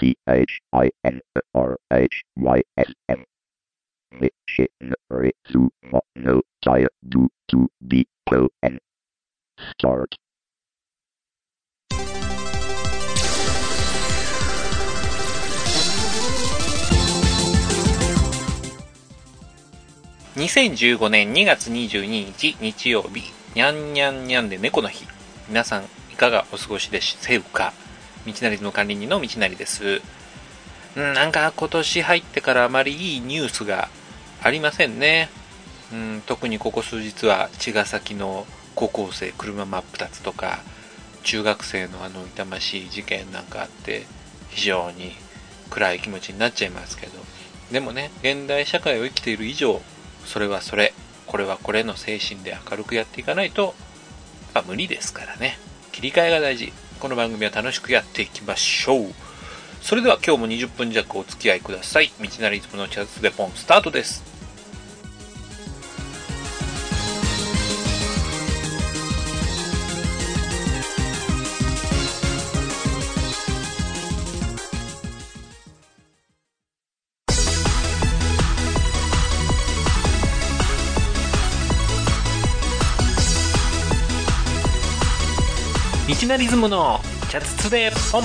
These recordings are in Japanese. CHINRHYSM. Mitsumono Tire to be Koen. Start. 2015年2月22日日曜日、にゃんにゃんにゃんで猫の日。皆さんいかがお過ごしでしょうか。道なりの管理人の道なりです。なんか今年入ってからあまりいいニュースがありませんね。特にここ数日は茅ヶ崎の高校生車真っ二つとか、中学生の痛ましい事件なんかあって、非常に暗い気持ちになっちゃいますけど、でもね、現代社会を生きている以上、それはそれ、これはこれの精神で明るくやっていかないと無理ですからね。切り替えが大事。この番組は楽しくやっていきましょう。それでは今日も20分弱お付き合いください。道なりいつものチャンスでポンスタートです。道なりズムのチャツツでポン。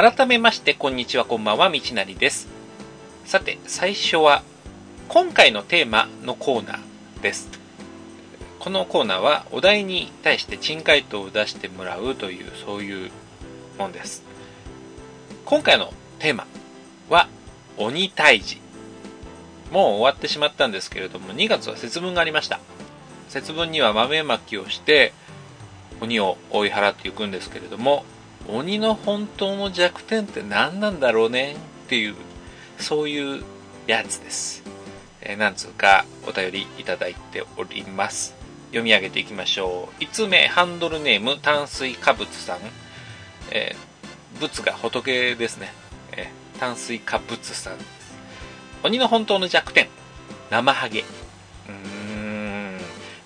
改めましてこんにちは、こんばんは、道なりです。さて、最初は今回のテーマのコーナーです。このコーナーはお題に対して珍回答を出してもらうという、そういうもんです。今回のテーマは鬼退治。もう終わってしまったんですけれども、2月は節分がありました。節分には豆まきをして鬼を追い払っていくんですけれども、鬼の本当の弱点って何なんだろうねっていう、そういうやつです。何通かお便りいただいております。読み上げていきましょう。5つ目、ハンドルネーム、炭水化物さん。仏が仏ですね。炭水化物さん。鬼の本当の弱点、生ハゲ。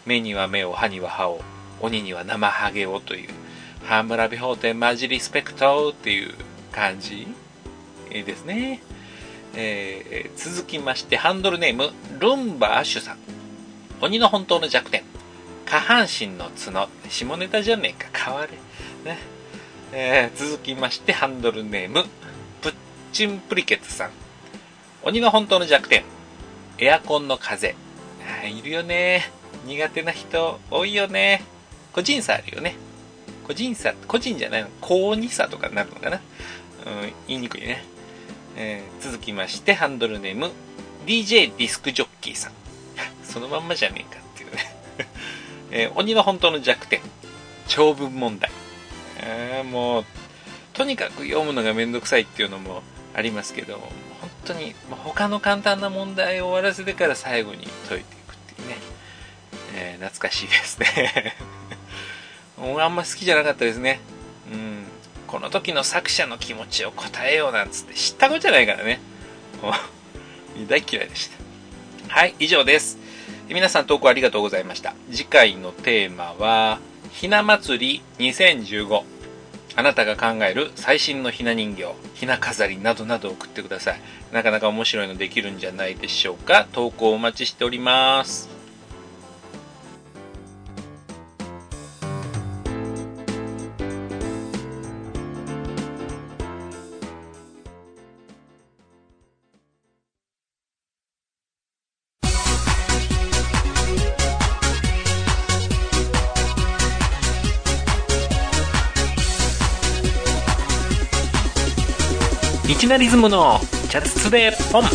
目には目を、歯には歯を、鬼には生ハゲをという。ハムラビ法廷マジリスペクトっていう感じですね。続きまして、ハンドルネームルンバアッシュさん。鬼の本当の弱点、下半身の角。下ネタじゃねえか、変われ、ね。続きまして、ハンドルネームプッチンプリケツさん。鬼の本当の弱点、エアコンの風。いるよね、苦手な人多いよね。個人差あるよね。個人じゃないの、高2差とかになるのかな、言いにくいね。続きまして、ハンドルネーム DJ ディスクジョッキーさん。そのまんまじゃねえかっていうね。鬼の本当の弱点、長文問題。もうとにかく読むのがめんどくさいっていうのもありますけど、本当に他の簡単な問題を終わらせてから最後に解いていくっていうね。懐かしいですね。あんま好きじゃなかったですね。この時の作者の気持ちを答えようなんつって知ったことじゃないからね。大嫌いでした。はい、以上です。皆さん投稿ありがとうございました。次回のテーマはひな祭り2015。あなたが考える最新のひな人形、ひな飾りなどなど送ってください。なかなか面白いのできるんじゃないでしょうか。投稿お待ちしております。道なりズムのチャツツでポン。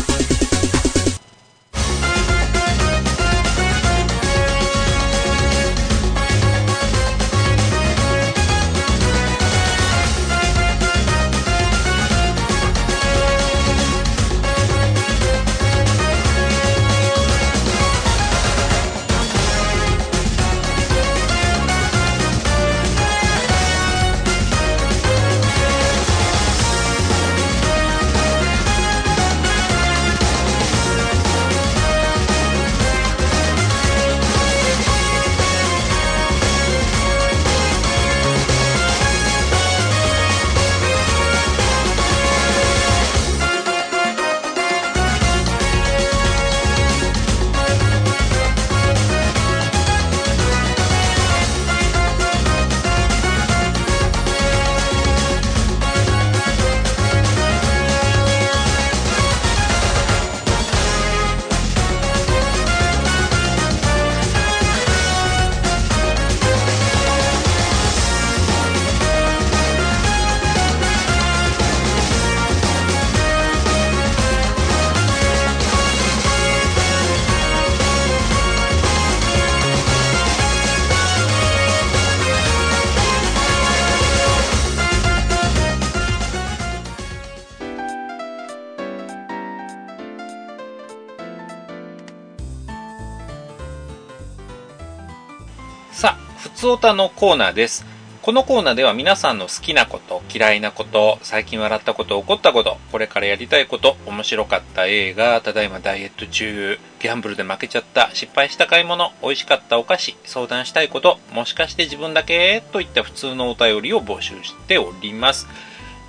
ふつおたのコーナーです。このコーナーでは皆さんの好きなこと、嫌いなこと、最近笑ったこと、怒ったこと、これからやりたいこと、面白かった映画、ただいまダイエット中、ギャンブルで負けちゃった、失敗した買い物、美味しかったお菓子、相談したいこと、もしかして自分だけといった普通のお便りを募集しております。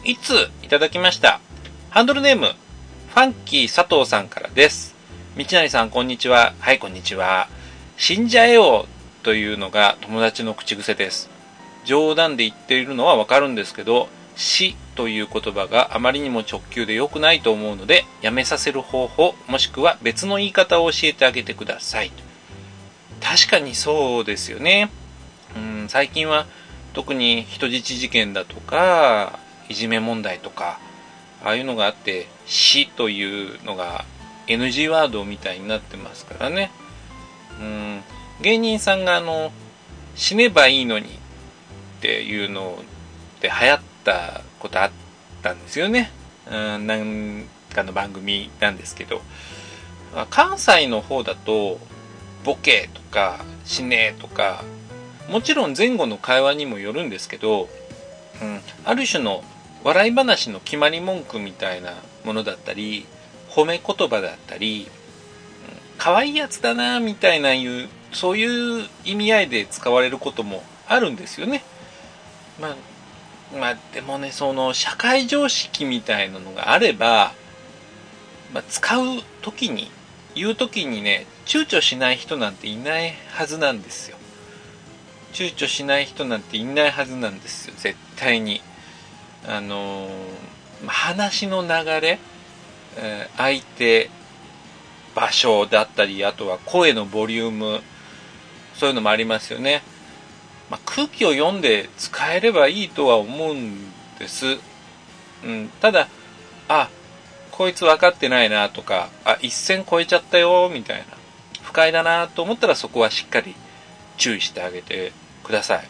いついただきました。ハンドルネームファンキー佐藤さんからです。道成さん、こんにちは。はい、こんにちは。死んじゃえよというのが友達の口癖です。冗談で言っているのはわかるんですけど、死という言葉があまりにも直球で良くないと思うので、やめさせる方法、もしくは別の言い方を教えてあげてください。確かにそうですよね。最近は特に人質事件だとかいじめ問題とか、ああいうのがあって、死というのが NG ワードみたいになってますからね。芸人さんが死ねばいいのにっていうので流行ったことあったんですよね。なんかの番組なんですけど、関西の方だとボケとか死ねとか、もちろん前後の会話にもよるんですけど、ある種の笑い話の決まり文句みたいなものだったり、褒め言葉だったり、可愛いやつだなみたいな、そういう意味合いで使われることもあるんですよね。でもね、その社会常識みたいなのがあれば、使う時に言う時にね、躊躇しない人なんていないはずなんですよ。躊躇しない人なんていないはずなんですよ、絶対に。話の流れ、相手、場所だったり、あとは声のボリューム、そういうのもありますよね。空気を読んで使えればいいとは思うんです。ただ、こいつ分かってないなとか、一線越えちゃったよみたいな、不快だなと思ったら、そこはしっかり注意してあげてください。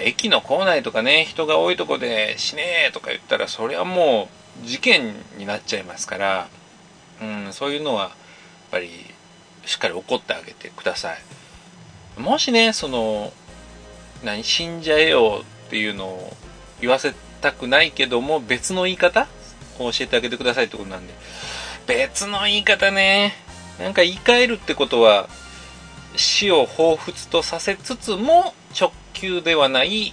駅の構内とかね、人が多いとこで死ねーとか言ったら、それはもう事件になっちゃいますから、そういうのはやっぱりしっかり怒ってあげてください。もしね、死んじゃえよっていうのを言わせたくないけども、別の言い方を教えてあげてくださいってことなんで、別の言い方ね、なんか言い換えるってことは、死を彷彿とさせつつも直球ではない、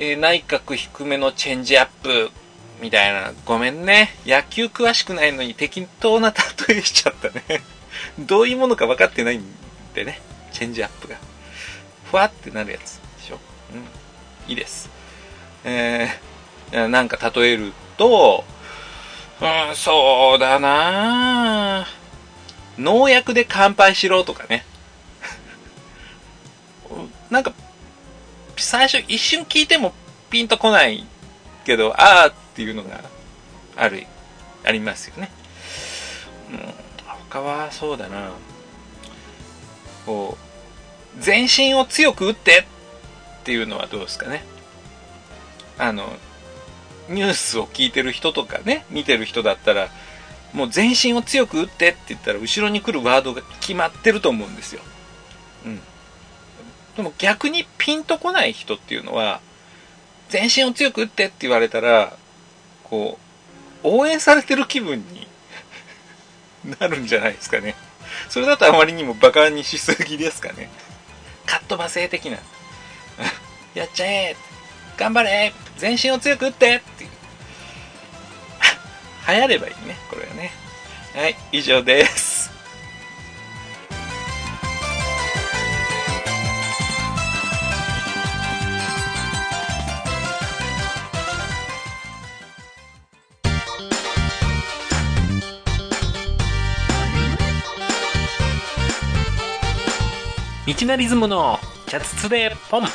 内角低めのチェンジアップみたいな、ごめんね、野球詳しくないのに適当な例えしちゃったねどういうものか分かってないんでね、チェンジアップがふわってなるやつでしょ。いいです。なんか例えると、そうだな、農薬で乾杯しろとかねなんか最初一瞬聞いてもピンとこないけど、っていうのがありますよね。他はそうだな、全身を強く打ってっていうのはどうですかね。ニュースを聞いてる人とかね、見てる人だったら、もう全身を強く打ってって言ったら、後ろに来るワードが決まってると思うんですよ。でも逆にピンとこない人っていうのは、全身を強く打ってって言われたら、応援されてる気分になるんじゃないですかね。それだとあまりにもバカにしすぎですかね。カット罵声的なやっちゃえ、頑張れ、全身を強く打ってっていう流行ればいいね、これはね。はい、以上です。道なりずむのチャツツレポン。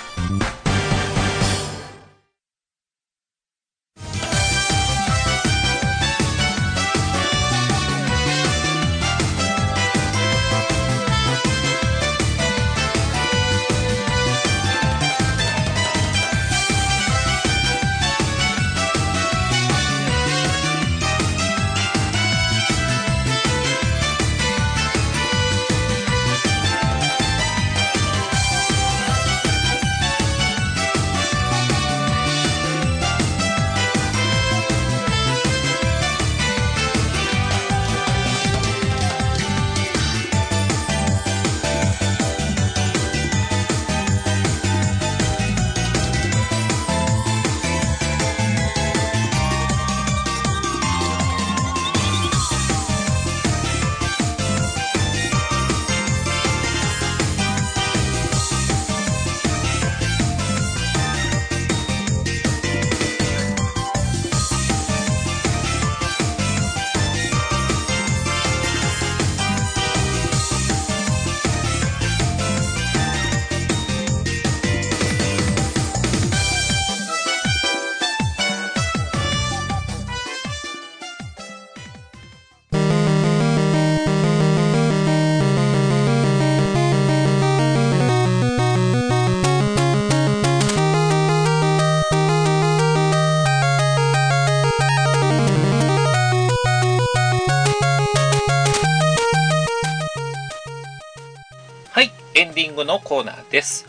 エンディングのコーナーです。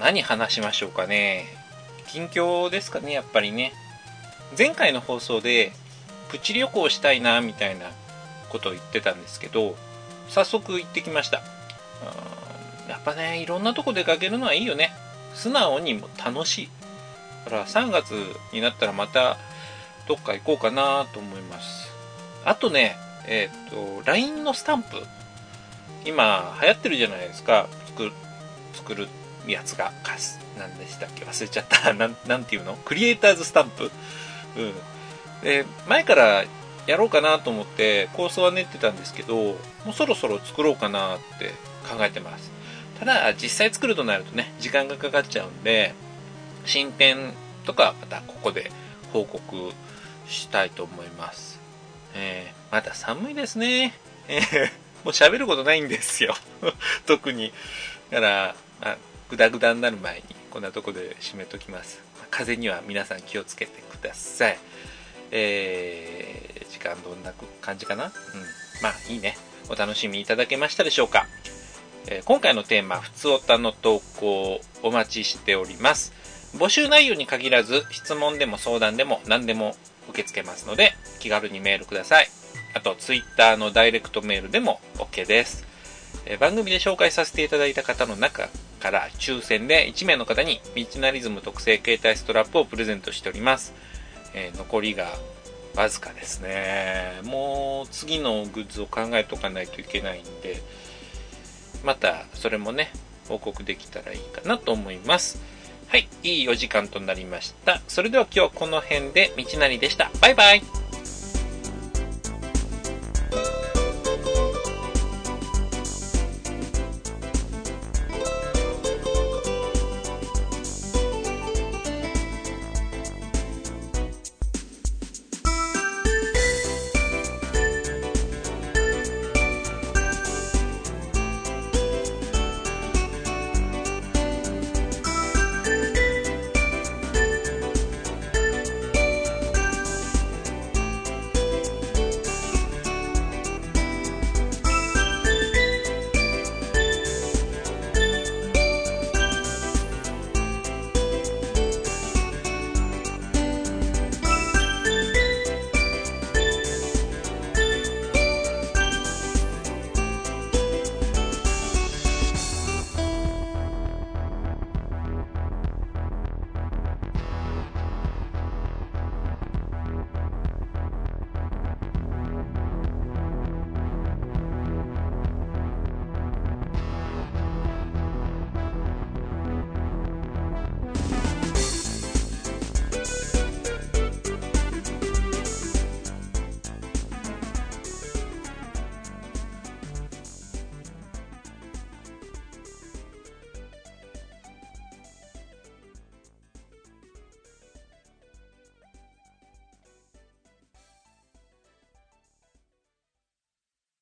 何話しましょうかね。近況ですかね、やっぱりね。前回の放送でプチ旅行したいなみたいなことを言ってたんですけど、早速行ってきました。やっぱね、いろんなとこ出かけるのはいいよね。素直にも楽しい。だから3月になったらまたどっか行こうかなと思います。あとね、LINE のスタンプ。今流行ってるじゃないですか。作るやつが。何でしたっけ、忘れちゃった。なんていうの、クリエイターズスタンプ。で、前からやろうかなと思って構想は練ってたんですけど、もうそろそろ作ろうかなって考えてます。ただ実際作るとなるとね、時間がかかっちゃうんで、進展とかまたここで報告したいと思います。まだ寒いですね。もう喋ることないんですよ。特に。だから、グダグダになる前にこんなとこで締めときます。風には皆さん気をつけてください。時間どんな感じかな？まあいいね。お楽しみいただけましたでしょうか？今回のテーマ、ふつおたの投稿お待ちしております。募集内容に限らず、質問でも相談でも何でも受け付けますので、気軽にメールください。あと、ツイッターのダイレクトメールでも OK です。番組で紹介させていただいた方の中から、抽選で1名の方に、ミチナリズム特製携帯ストラップをプレゼントしております。残りがわずかですね。もう、次のグッズを考えておかないといけないんで、また、それもね、報告できたらいいかなと思います。はい、いいお時間となりました。それでは今日はこの辺で、道なりでした。バイバイ。